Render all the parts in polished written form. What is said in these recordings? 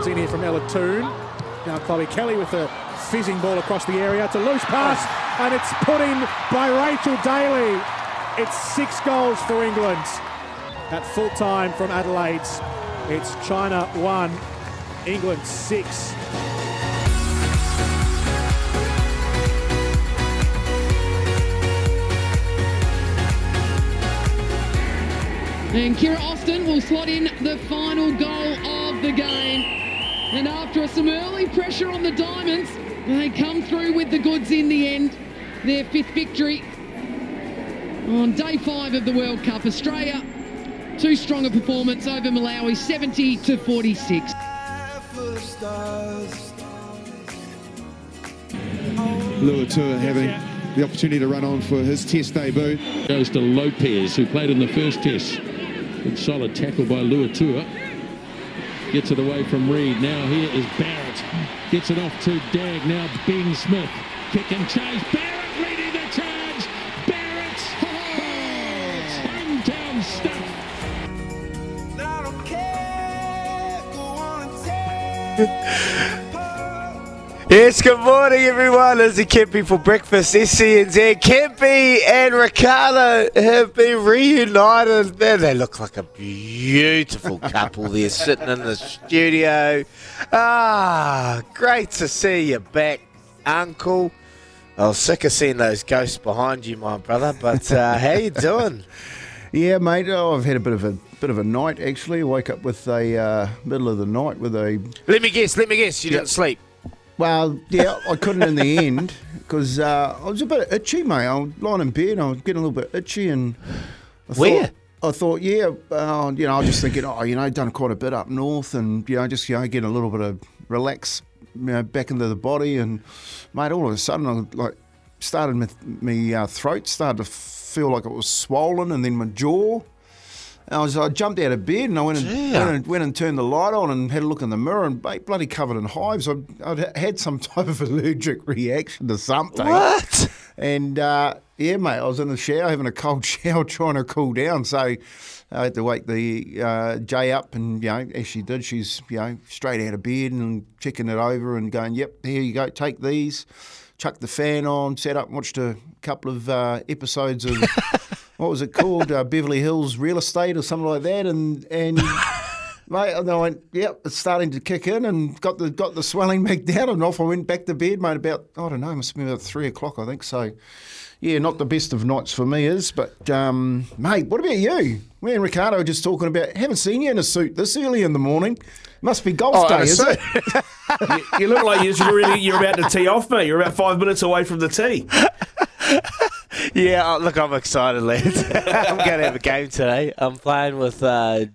comes in here from Ella Toon. Now Chloe Kelly with a fizzing ball across the area. It's a loose pass, and it's put in by Rachel Daly. It's 6 goals for England. At full time from Adelaide's, it's China 1, England 6. And Kira Austin will slot in the final goal of the game. And after some early pressure on the Diamonds, they come through with the goods in the end. Their 5th victory on day 5 of the World Cup. Australia, too strong a performance over Malawi, 70-46. Luatua having the opportunity to run on for his test debut. Goes to Lopez, who played in the first test. Good solid tackle by Luatua. Gets it away from Reed. Now here is Barrett. Gets it off to Dag. Now Bing Smith. Kick and chase. Barrett leading the charge. Barrett. Oh, hometown stuff. I don't care. Go on and take. Yes, good morning everyone, Izzy Kempi for breakfast, SCNZ. Kempi and Ricardo have been reunited. Man, they look like a beautiful couple there sitting in the studio. Ah, great to see you back, uncle. I was sick of seeing those ghosts behind you, my brother, but how you doing? Yeah, mate, I've had a bit of a night actually. Woke up with a middle of the night with a... Let me guess, you didn't sleep. Well, yeah, I couldn't in the end because I was a bit itchy, mate. I was lying in bed and I was getting a little bit itchy. And I thought, I was just thinking, done quite a bit up north and, getting a little bit of relax, back into the body. And, mate, all of a sudden, my throat started to feel like it was swollen and then my jaw. And I jumped out of bed and I went and turned the light on and had a look in the mirror and bloody covered in hives. I'd had some type of allergic reaction to something. What? And, mate, I was in the shower having a cold shower trying to cool down. So I had to wake the Jay up and, as she did, she's, straight out of bed and checking it over and going, yep, here you go, take these. Chucked the fan on, sat up and watched a couple of episodes of... What was it called? Beverly Hills Real Estate or something like that. And mate, and I went, yep, it's starting to kick in, and got the swelling back down, and off I went back to bed, mate. About it must have been about 3 o'clock, I think. So, yeah, not the best of nights for me is. But mate, what about you? Me and Ricardo were just talking about haven't seen you in a suit this early in the morning. Must be golf day, is it? you look like you're about to tee off, mate. You're about 5 minutes away from the tee. Yeah, look, I'm excited, lads. I'm going to have a game today. I'm playing with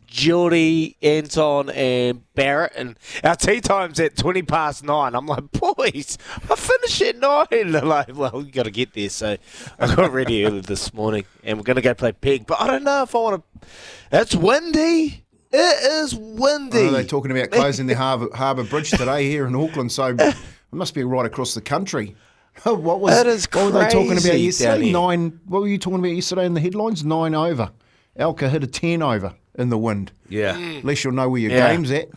Geordie, Anton, and Barrett, and our tea time's at 9:20. I'm like, boys, I finish at 9. They're like, well, we've got to get there. So I got ready early this morning, and we're going to go play peg. But I don't know if I want to. It's windy. It is windy. They're talking about closing the harbour bridge today here in Auckland, so it must be right across the country. What were they talking about yesterday? What were you talking about yesterday in the headlines? 9 over. Elka hit a 10 over in the wind. Yeah. Mm. Unless you'll know where your game's at.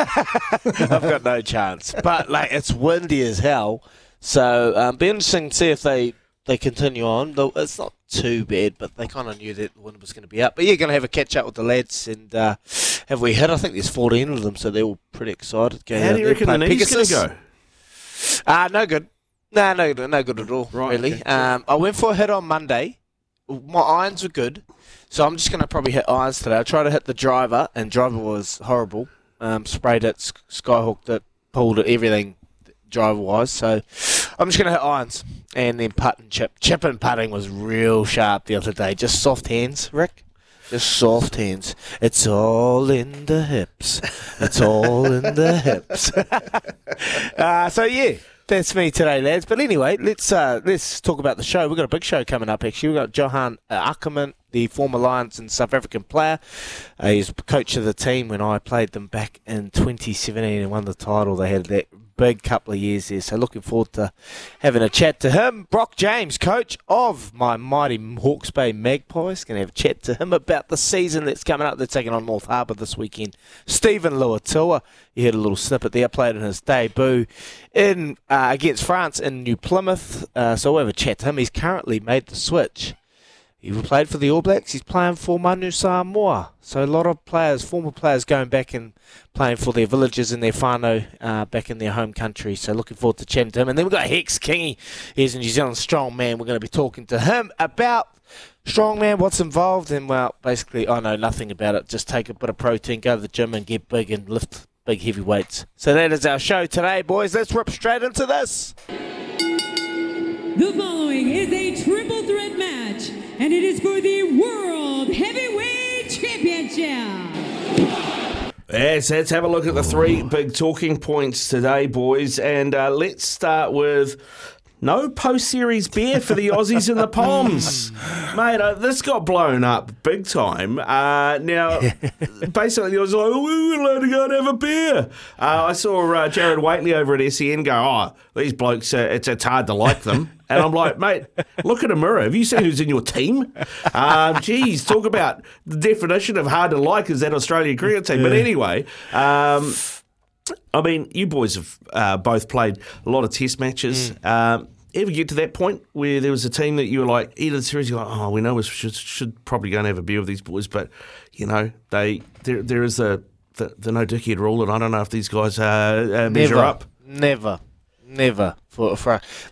I've got no chance. But, it's windy as hell. So, be interesting to see if they continue on. It's not too bad, but they kind of knew that the wind was going to be up. But you're going to have a catch-up with the lads. And have we hit? I think there's 14 of them, so they're all pretty excited. How do you reckon the knee's going to go? No good. No good at all, really. Okay. I went for a hit on Monday. My irons were good, so I'm just going to probably hit irons today. I tried to hit the driver, and driver was horrible. Sprayed it, skyhooked it, pulled it, everything driver-wise. So I'm just going to hit irons and then putt and chip. Chip and putting was real sharp the other day. Just soft hands, Rick. Just soft hands. It's all in the hips. It's all in the hips. That's me today, lads. But anyway, let's talk about the show. We've got a big show coming up, actually. We've got Johan Ackerman, the former Lions and South African player. He's coach of the team when I played them back in 2017 and won the title. They had that big couple of years there, so looking forward to having a chat to him. Brock James, coach of my mighty Hawke's Bay Magpies, going to have a chat to him about the season that's coming up. They're taking on North Harbour this weekend. Stephen Luatua, you heard a little snippet there, played in his debut in against France in New Plymouth, so we'll have a chat to him. He's currently made the switch. He played for the All Blacks. He's playing for Manu Samoa. So a lot of players, former players, going back and playing for their villages and their whānau back in their home country. So looking forward to chatting to him. And then we've got Hex Kingy. He's a New Zealand strongman. We're going to be talking to him about strongman, what's involved. And, well, basically, I know nothing about it. Just take a bit of protein, go to the gym and get big and lift big heavy weights. So that is our show today, boys. Let's rip straight into this. The following is a triple threat match, and it is for the World Heavyweight Championship. Yes, let's have a look at the three big talking points today, boys. And let's start with no post-series beer for the Aussies and the Poms. Mate, this got blown up big time. Now, basically, I was like, we're allowed to go and have a beer. I saw Jared Waitley over at SCN go, these blokes, it's hard to like them. And I'm like, mate, look in a mirror. Have you seen who's in your team? Geez, talk about the definition of hard to like is that Australian cricket team. Yeah. But anyway, I mean, you boys have both played a lot of test matches. Ever get to that point where there was a team that you were like, either series, you're like, we know we should probably go and have a beer with these boys, but, you know, there is the no dickhead rule, and I don't know if these guys measure up. Never. For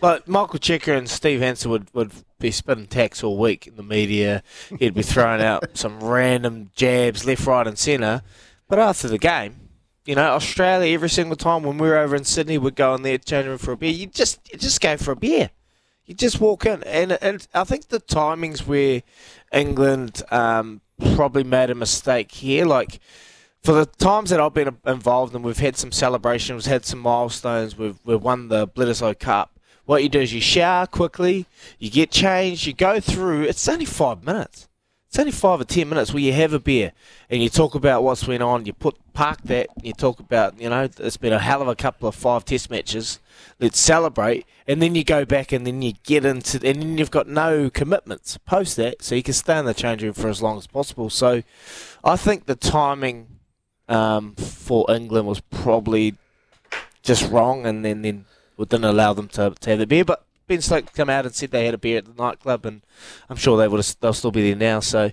like Michael Checker and Steve Hansen would be spitting tacks all week in the media. He'd be throwing out some random jabs left, right and centre. But after the game, you know, Australia, every single time when we were over in Sydney, we'd go in there, change room for a beer. You just go for a beer. You just walk in. And I think the timings where England probably made a mistake here, like, for the times that I've been involved and we've had some celebrations, we've had some milestones, we've won the Bledisloe Cup, what you do is you shower quickly, you get changed, you go through, it's only 5 minutes. It's only 5 or 10 minutes where you have a beer and you talk about what's went on, you park that, you talk about, you know, it's been a hell of a couple of 5 test matches, let's celebrate, and then you go back and then you get into, and then you've got no commitments post that, so you can stay in the change room for as long as possible. So I think the timing for England was probably just wrong, and then we didn't allow them to have a beer. But Ben Stokes come out and said they had a beer at the nightclub, and I'm sure they'll still be there now. So,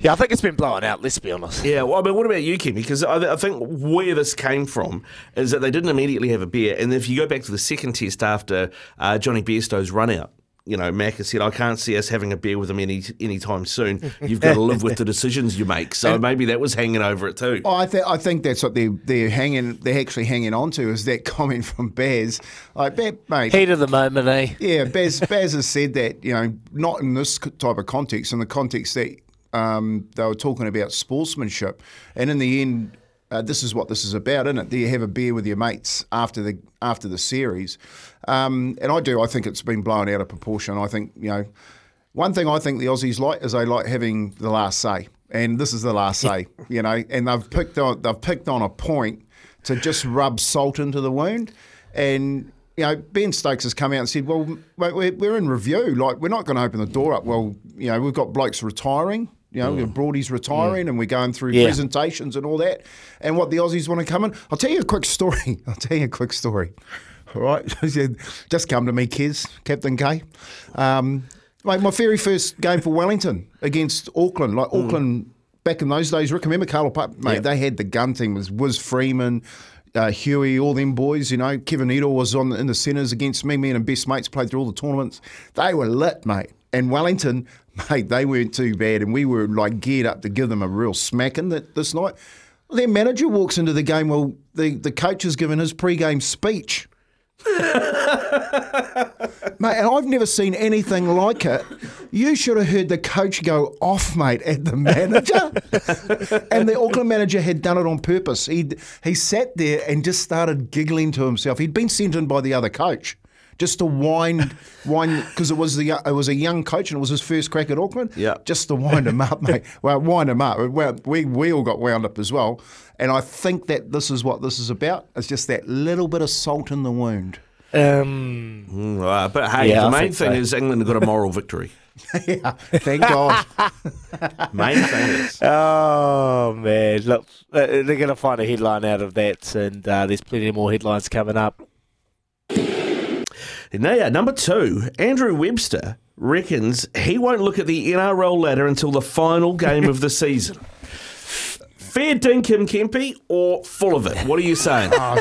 yeah, I think it's been blowing out, let's be honest. Yeah, well, I mean, what about you, Kempi? Because I think where this came from is that they didn't immediately have a beer, and if you go back to the second test after Johnny Bairstow's run out, you know, Mac has said, I can't see us having a beer with him anytime soon. You've got to live with the decisions you make. So maybe that was hanging over it too. Oh, I think that's what they're actually hanging on to, is that comment from Baz. Like, mate, heat of the moment, eh? Yeah, Baz has said that, you know, not in this type of context, in the context that they were talking about sportsmanship. And in the end, this is what this is about, isn't it? Do you have a beer with your mates after the series? And I do. I think it's been blown out of proportion. I think, you know, one thing I think the Aussies like is they like having the last say, and this is the last say, you know. And they've picked on a point to just rub salt into the wound. And, you know, Ben Stokes has come out and said, well, we're in review. Like, we're not going to open the door up. Well, you know, we've got blokes retiring. You know, Broadie's retiring, and we're going through presentations and all that. And what the Aussies want to come in. I'll tell you a quick story. All right. Just come to me, Kez, Captain K. Mate, my very first game for Wellington against Auckland. Like, Auckland, back in those days, Rick, remember Carlo Pup? Mate, they had the gun team. It was Wiz Freeman, Huey, all them boys, you know. Kevin Edel was in the centres against me. Me and best mates played through all the tournaments. They were lit, mate. And Wellington, mate, they weren't too bad, and we were like geared up to give them a real smacking this night. Their manager walks into the game. Well, the coach is giving his pre-game speech, mate. And I've never seen anything like it. You should have heard the coach go off, mate, at the manager. And the Auckland manager had done it on purpose. He sat there and just started giggling to himself. He'd been sent in by the other coach just to wind, because it was a young coach and it was his first crack at Auckland. Yeah, just to wind him up, mate. Well, wind him up. We all got wound up as well, and I think that this is what this is about. It's just that little bit of salt in the wound. But hey, the main thing is England got a moral victory. Yeah, thank God. Main thing is. Oh man, look, they're going to find a headline out of that, and there's plenty more headlines coming up. Now, number two, Andrew Webster reckons he won't look at the NRL ladder until the final game of the season. Fair dinkum, Kempi, or full of it? What are you saying? Oh,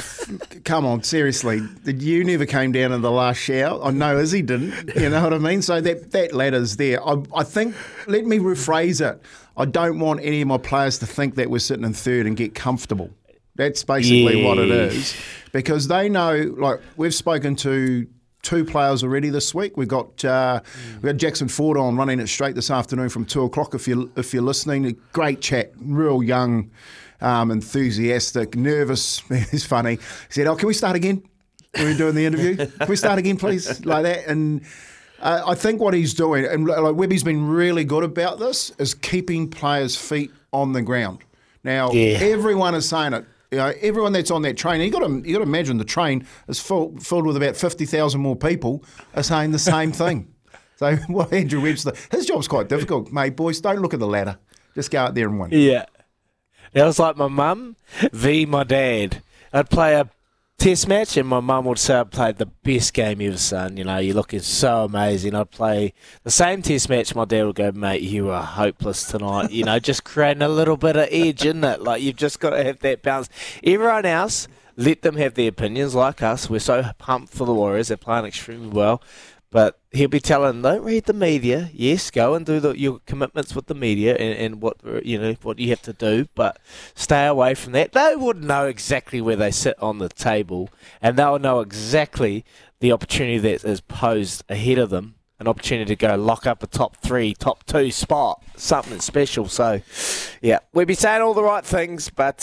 come on, seriously. You never came down in the last shower. I know Izzy didn't. You know what I mean? So that ladder's there. I think, let me rephrase it. I don't want any of my players to think that we're sitting in third and get comfortable. That's basically what it is. Because they know, like, we've spoken to two players already this week. We've got Jackson Ford on running it straight this afternoon from 2:00. If you're listening, great chat, real young, enthusiastic, nervous. It's funny. He said, "Oh, can we start again? When we're doing the interview. Can we start again, please?" Like that. And I think what he's doing, and like Webby's been really good about this, is keeping players' feet on the ground. Now everyone is saying it. You know, everyone that's on that train, you got to imagine the train is filled with about 50,000 more people are saying the same thing. So, well, Andrew Webster, his job's quite difficult, mate. Boys, don't look at the ladder. Just go out there and win. Yeah. That was like my mum v my dad. I'd play a test match and my mum would say I played the best game ever, son. You know, you're looking so amazing. I'd play the same test match. My dad would go, mate, you are hopeless tonight. You know, just creating a little bit of edge, isn't it? Like, you've just got to have that bounce. Everyone else, let them have their opinions like us. We're so pumped for the Warriors. They're playing extremely well. But he'll be telling, don't read the media. Yes, go and do your commitments with the media and what you have to do, but stay away from that. They would know exactly where they sit on the table, and they'll know exactly the opportunity that is posed ahead of them, an opportunity to go lock up a top three, top two spot, something special. So, yeah, we'd be saying all the right things, but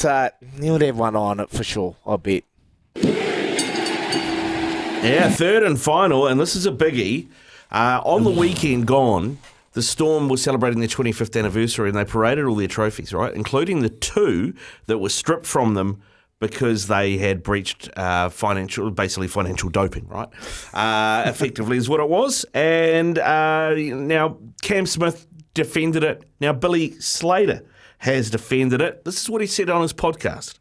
you'll have one eye on it for sure, I bet. Yeah, third and final, and this is a biggie. On the weekend gone, the Storm was celebrating their 25th anniversary, and they paraded all their trophies, right, including the two that were stripped from them because they had breached financial doping, right, effectively is what it was. And now Cam Smith defended it. Now Billy Slater has defended it. This is what he said on his podcast.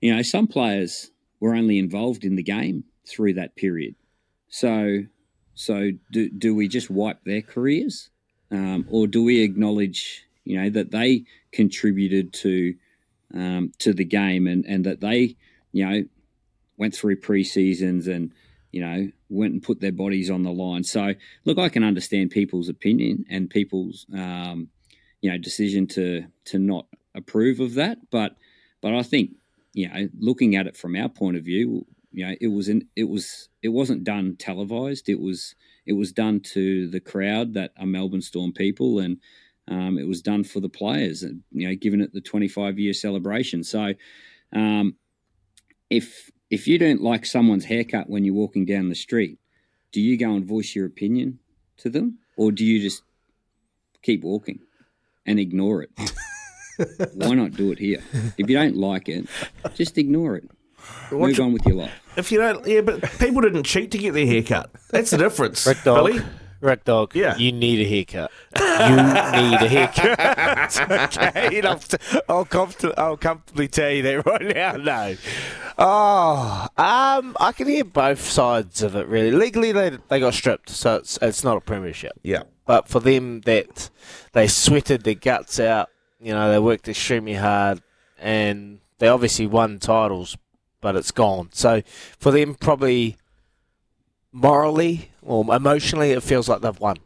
You know, some players were only involved in the game through that period. So do we just wipe their careers? Or do we acknowledge, you know, that they contributed to the game and that they, you know, went through pre-seasons and, you know, went and put their bodies on the line. So, look, I can understand people's opinion and people's, you know, decision to not approve of that. But I think, you know, looking at it from our point of view, you know, it wasn't done televised. It was done to the crowd that are Melbourne Storm people, and it was done for the players. And, you know, giving it the 25-year celebration. So, if you don't like someone's haircut when you're walking down the street, do you go and voice your opinion to them, or do you just keep walking and ignore it? Why not do it here? If you don't like it, just ignore it. Move on with your life. If you don't, yeah, but people didn't cheat to get their haircut. That's the difference. Rick Dog, yeah. You need a haircut. It's okay. I'll comfortably tell you that right now. No. I can hear both sides of it, really. Legally, they got stripped, so it's not a premiership. Yeah. But for them, that they sweated their guts out, you know, they worked extremely hard, and they obviously won titles, but it's gone. So for them, probably morally or emotionally, it feels like they've won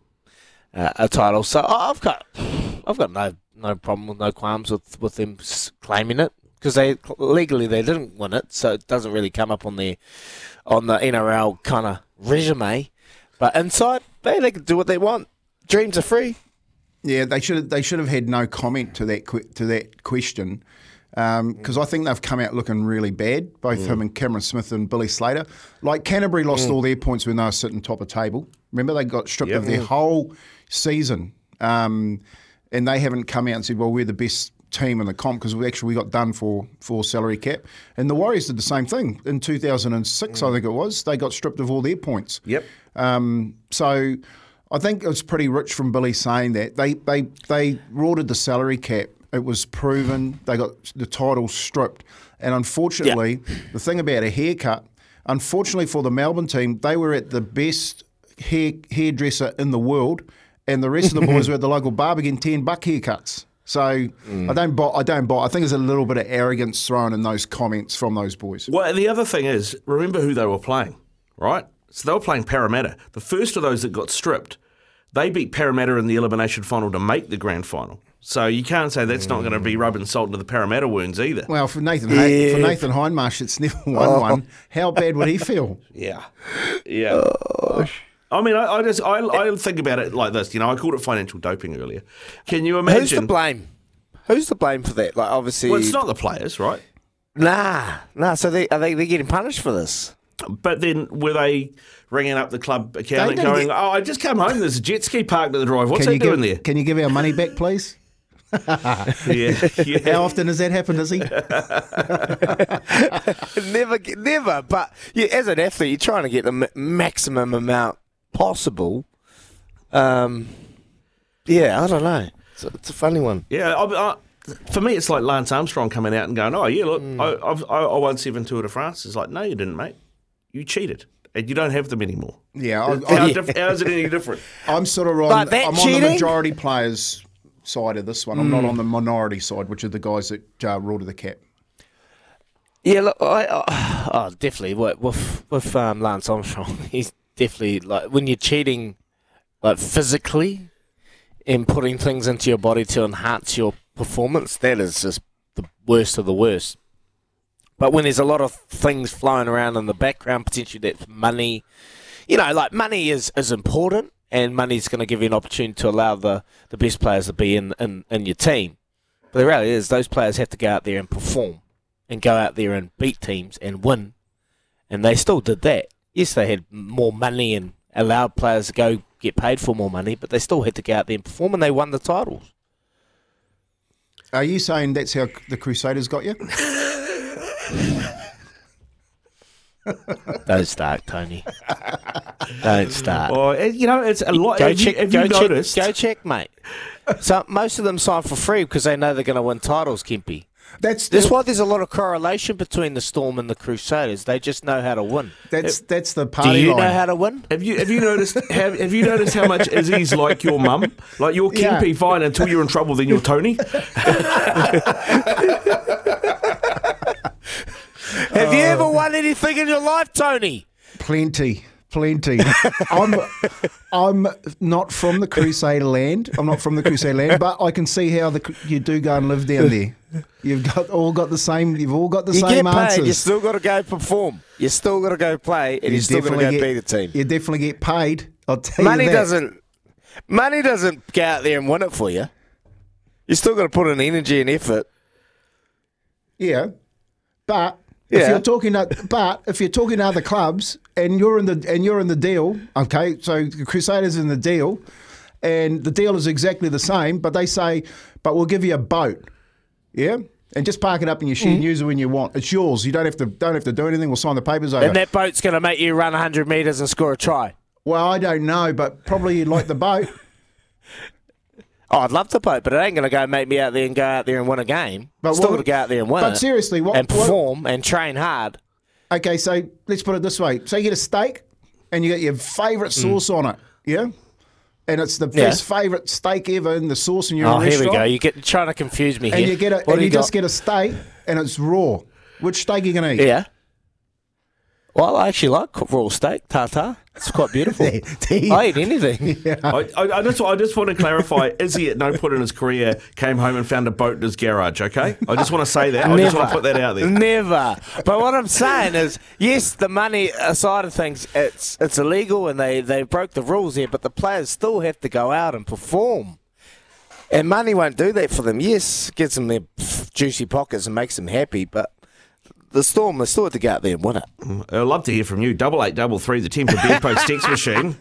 a title. So I've got no problem with, no qualms with them claiming it, because they legally they didn't win it, so it doesn't really come up on the NRL kind of resume. But inside, they can do what they want. Dreams are free. Yeah, they should have had no comment to that question. because I think they've come out looking really bad, both him and Cameron Smith and Billy Slater. Like Canterbury lost all their points when they were sitting top of table. Remember, they got stripped of their whole season, and they haven't come out and said, well, we're the best team in the comp because we got done for salary cap. And the Warriors did the same thing. In 2006, I think it was, they got stripped of all their points. Yep. So I think it was pretty rich from Billy saying that. They rorted the salary cap. It was proven. They got the title stripped. And unfortunately, the thing about a haircut, unfortunately for the Melbourne team, they were at the best hairdresser in the world, and the rest of the boys were at the local barber getting 10 buck haircuts. So I don't buy. I think there's a little bit of arrogance thrown in those comments from those boys. Well, the other thing is, remember who they were playing, right? So they were playing Parramatta. The first of those that got stripped, they beat Parramatta in the elimination final to make the grand final. So you can't say that's not going to be rubbing salt into the Parramatta wounds either. Well, for Nathan Hindmarsh, it's never won one. How bad would he feel? Yeah. Oh. I mean, I think about it like this. You know, I called it financial doping earlier. Can you imagine? Who's to blame? Who's to blame for that? Like, obviously, well, it's not the players, right? Nah. So they're getting punished for this. But then were they ringing up the club account and going, I just come home, there's a jet ski parked at the drive. What's he doing there? Can you give our money back, please? How often has that happened, Izzy? Never. But yeah, as an athlete, you're trying to get the maximum amount possible. I don't know. It's a funny one. Yeah, for me, it's like Lance Armstrong coming out and going, oh, yeah, look, I won 7-2 to France. It's like, no, you didn't, mate. You cheated. And you don't have them anymore. Yeah. How is it any different? I'm sort of on the majority players' side of this one. I'm not on the minority side, which are the guys that rorted the cap. Yeah, look, I definitely. With Lance Armstrong, he's definitely, like, when you're cheating, like, physically and putting things into your body to enhance your performance, that is just the worst of the worst. But when there's a lot of things flowing around in the background, potentially that's money, you know, like money is important, and money's going to give you an opportunity to allow the best players to be in your team. But the reality is those players have to go out there and perform and go out there and beat teams and win, and they still did that. Yes, they had more money and allowed players to go get paid for more money, but they still had to go out there and perform, and they won the titles. Are you saying that's how the Crusaders got you? Don't start, Tony. Don't start. Well, you know, it's a lot. Go check, mate. So most of them sign for free because they know they're going to win titles, Kempi. That's why there's a lot of correlation between the Storm and the Crusaders. They just know how to win. That's the party line. Do you know how to win? Have you noticed? Have you noticed how much Izzy's like your mum? Like you're Kempi, fine until you're in trouble, then you're Tony. Have you ever won anything in your life, Tony? Plenty. I'm not from the Crusader land. But I can see how you do go and live down there. You've all got the same answers. You still got to go perform. You still got to go play, and you still got to go beat the team. You definitely get paid. I'll tell you that. Money doesn't go out there and win it for you. You still got to put in energy and effort. Yeah. If you're talking to other clubs and you're in the deal, okay, so the Crusaders in the deal, and the deal is exactly the same, but they say, but we'll give you a boat, yeah, and just park it up in your shed and use it when you want. It's yours. You don't have to do anything. We'll sign the papers over. And that boat's going to make you run 100 metres and score a try. Well, I don't know, but probably you'd like the boat. Oh, I'd love to boat, but it ain't going to go make me out there and go out there and win a game. But still got to go out there and win. But seriously, and perform and train hard. Okay, so let's put it this way: so you get a steak, and you get your favourite sauce on it, yeah, and it's the best favourite steak ever in the sauce in your restaurant. Oh, here we go. You're trying to confuse me here. And you get get a steak, and it's raw. Which steak are you going to eat? Yeah. Well, I actually like raw steak, tartare. It's quite beautiful. I eat anything. Yeah. I just want to clarify, Izzy at no point in his career came home and found a boat in his garage, okay? I just want to say that. I just want to put that out there. Never. But what I'm saying is, yes, the money side of things, it's illegal and they broke the rules there, but the players still have to go out and perform. And money won't do that for them. Yes, gives them their juicy pockets and makes them happy, but the Storm, they still had to go out there and win it. I'd love to hear from you. 8833, the Temper Bedpost text machine.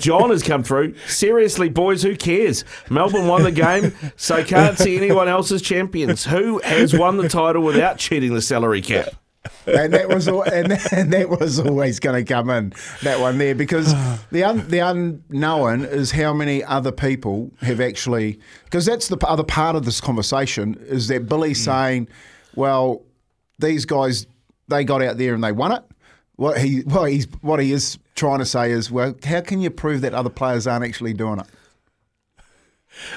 John has come through. Seriously, boys, who cares? Melbourne won the game, so can't see anyone else as champions. Who has won the title without cheating the salary cap? And that was always going to come in, that one there, because the unknown is how many other people have actually, because that's the other part of this conversation, is that Billy's saying, well, these guys, they got out there and they won it. What he is trying to say is, well, how can you prove that other players aren't actually doing it?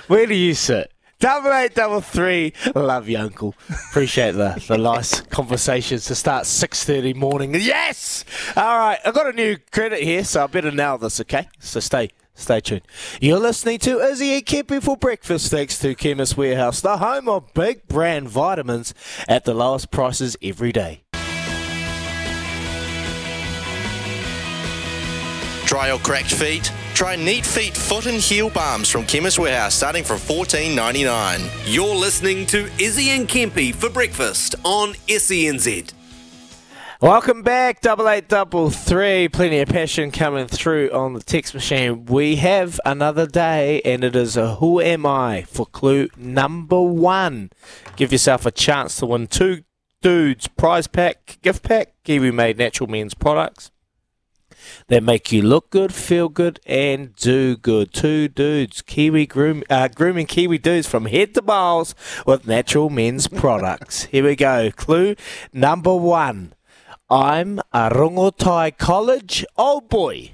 Where do you sit? 8833, love you, Uncle. Appreciate the nice conversations to start 6:30 morning. Yes! All right, I've got a new credit here, so I better nail this, okay? So stay tuned. You're listening to Izzy and Kempi for breakfast, thanks to Chemist Warehouse, the home of big brand vitamins at the lowest prices every day. Dry or cracked feet? Try Neat Feet Foot and Heel Balms from Chemist Warehouse, starting from $14.99. You're listening to Izzy and Kempi for breakfast on SCNZ. Welcome back, 8833. Plenty of passion coming through on the text machine. We have another day, and it is a Who Am I for clue number 1. Give yourself a chance to win Two Dudes prize pack, gift pack, Kiwi Made Natural Men's products. They make you look good, feel good, and do good. Two Dudes, grooming Kiwi dudes from head to balls with natural men's products. Here we go. Clue number 1. I'm a Rongotai College old boy.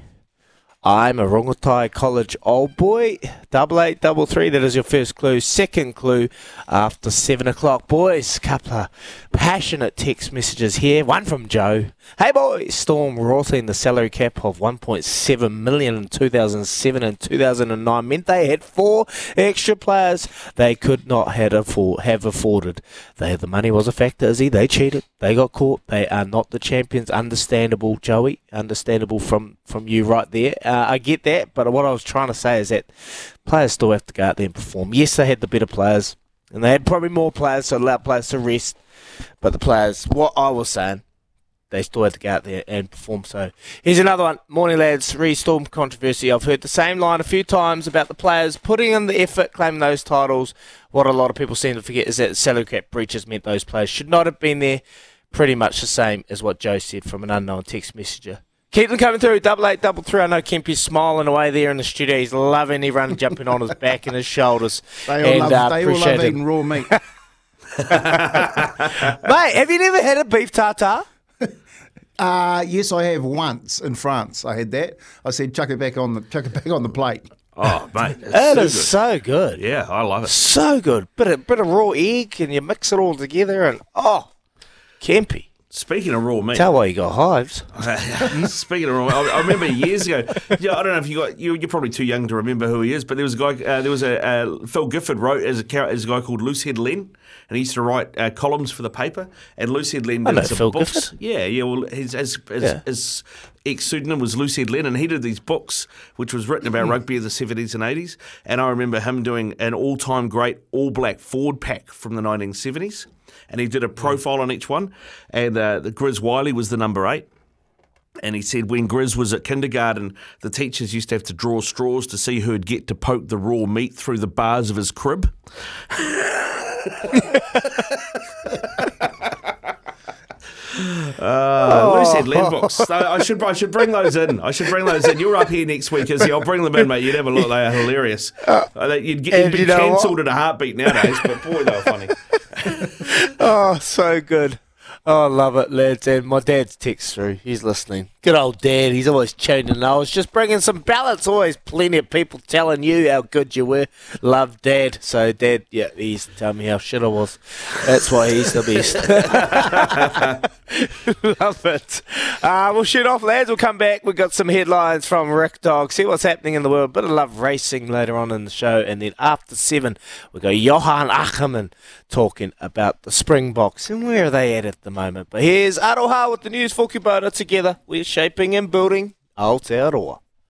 I'm a Rongotai College old boy. 8833, that is your first clue. Second clue after 7 o'clock. Boys, couple of passionate text messages here. One from Joe. Hey, boys. Storm rorting the salary cap of $1.7 million in 2007 and 2009 meant they had 4 extra players they could not have afforded. The money was a factor, Izzy. They cheated. They got caught. They are not the champions. Understandable, Joey. Understandable from you right there. I get that, but what I was trying to say is that players still have to go out there and perform. Yes, they had the better players, and they had probably more players, so allowed players to rest. But the players, what I was saying, they still had to go out there and perform. So here's another one. Morning, lads. Re-Storm controversy. I've heard the same line a few times about the players putting in the effort, claiming those titles. What a lot of people seem to forget is that the salary cap breaches meant those players should not have been there. Pretty much the same as what Joe said from an unknown text messenger. Keep them coming through, 8833. I know Kempi's smiling away there in the studio. He's loving everyone jumping on his back and his shoulders. They all love eating raw meat. Mate, have you never had a beef tartare? Yes, I have once in France. I had that. I said, chuck it back on the plate. Oh, mate. It is so good. Yeah, I love it. So good. Bit of raw egg, and you mix it all together, and Kempi. Speaking of raw meat. Tell why you got hives. Speaking of raw meat, I remember years ago, yeah, I don't know if you're probably too young to remember who he is, but there was a guy, Phil Gifford wrote as a guy called Loosehead Len, and he used to write columns for the paper, and Loosehead Len did some books. Gifford? Yeah, well, his ex-pseudonym was Loosehead Len, and he did these books, which was written about rugby of the 70s and 80s, and I remember him doing an all-time great all-black Ford pack from the 1970s. And he did a profile on each one, and the Grizz Wiley was the number 8. And he said when Grizz was at kindergarten, the teachers used to have to draw straws to see who'd get to poke the raw meat through the bars of his crib. Loosehead Len books. So I should bring those in. You're up here next week, Izzy. I'll bring them in, mate. You'd have a look. They are hilarious. You'd be cancelled at a heartbeat nowadays, but boy, they were funny. Oh, so good. Oh, I love it, lads. And my dad's text through. He's listening. Good old dad. He's always tuned in. I was just bringing some balance. Always plenty of people telling you how good you were. Love, Dad. So, Dad, yeah, he used to tell me how shit I was. That's why he's the best. Love it. We'll shoot off, lads. We'll come back. We've got some headlines from Rick Dogs. See what's happening in the world. Bit of love racing later on in the show. And then after 7, we've got Johan Ackerman talking about the Springboks. And where are they at the moment? But here's Aroha with the news for Kubota. Together, we're shaping and building Aotearoa.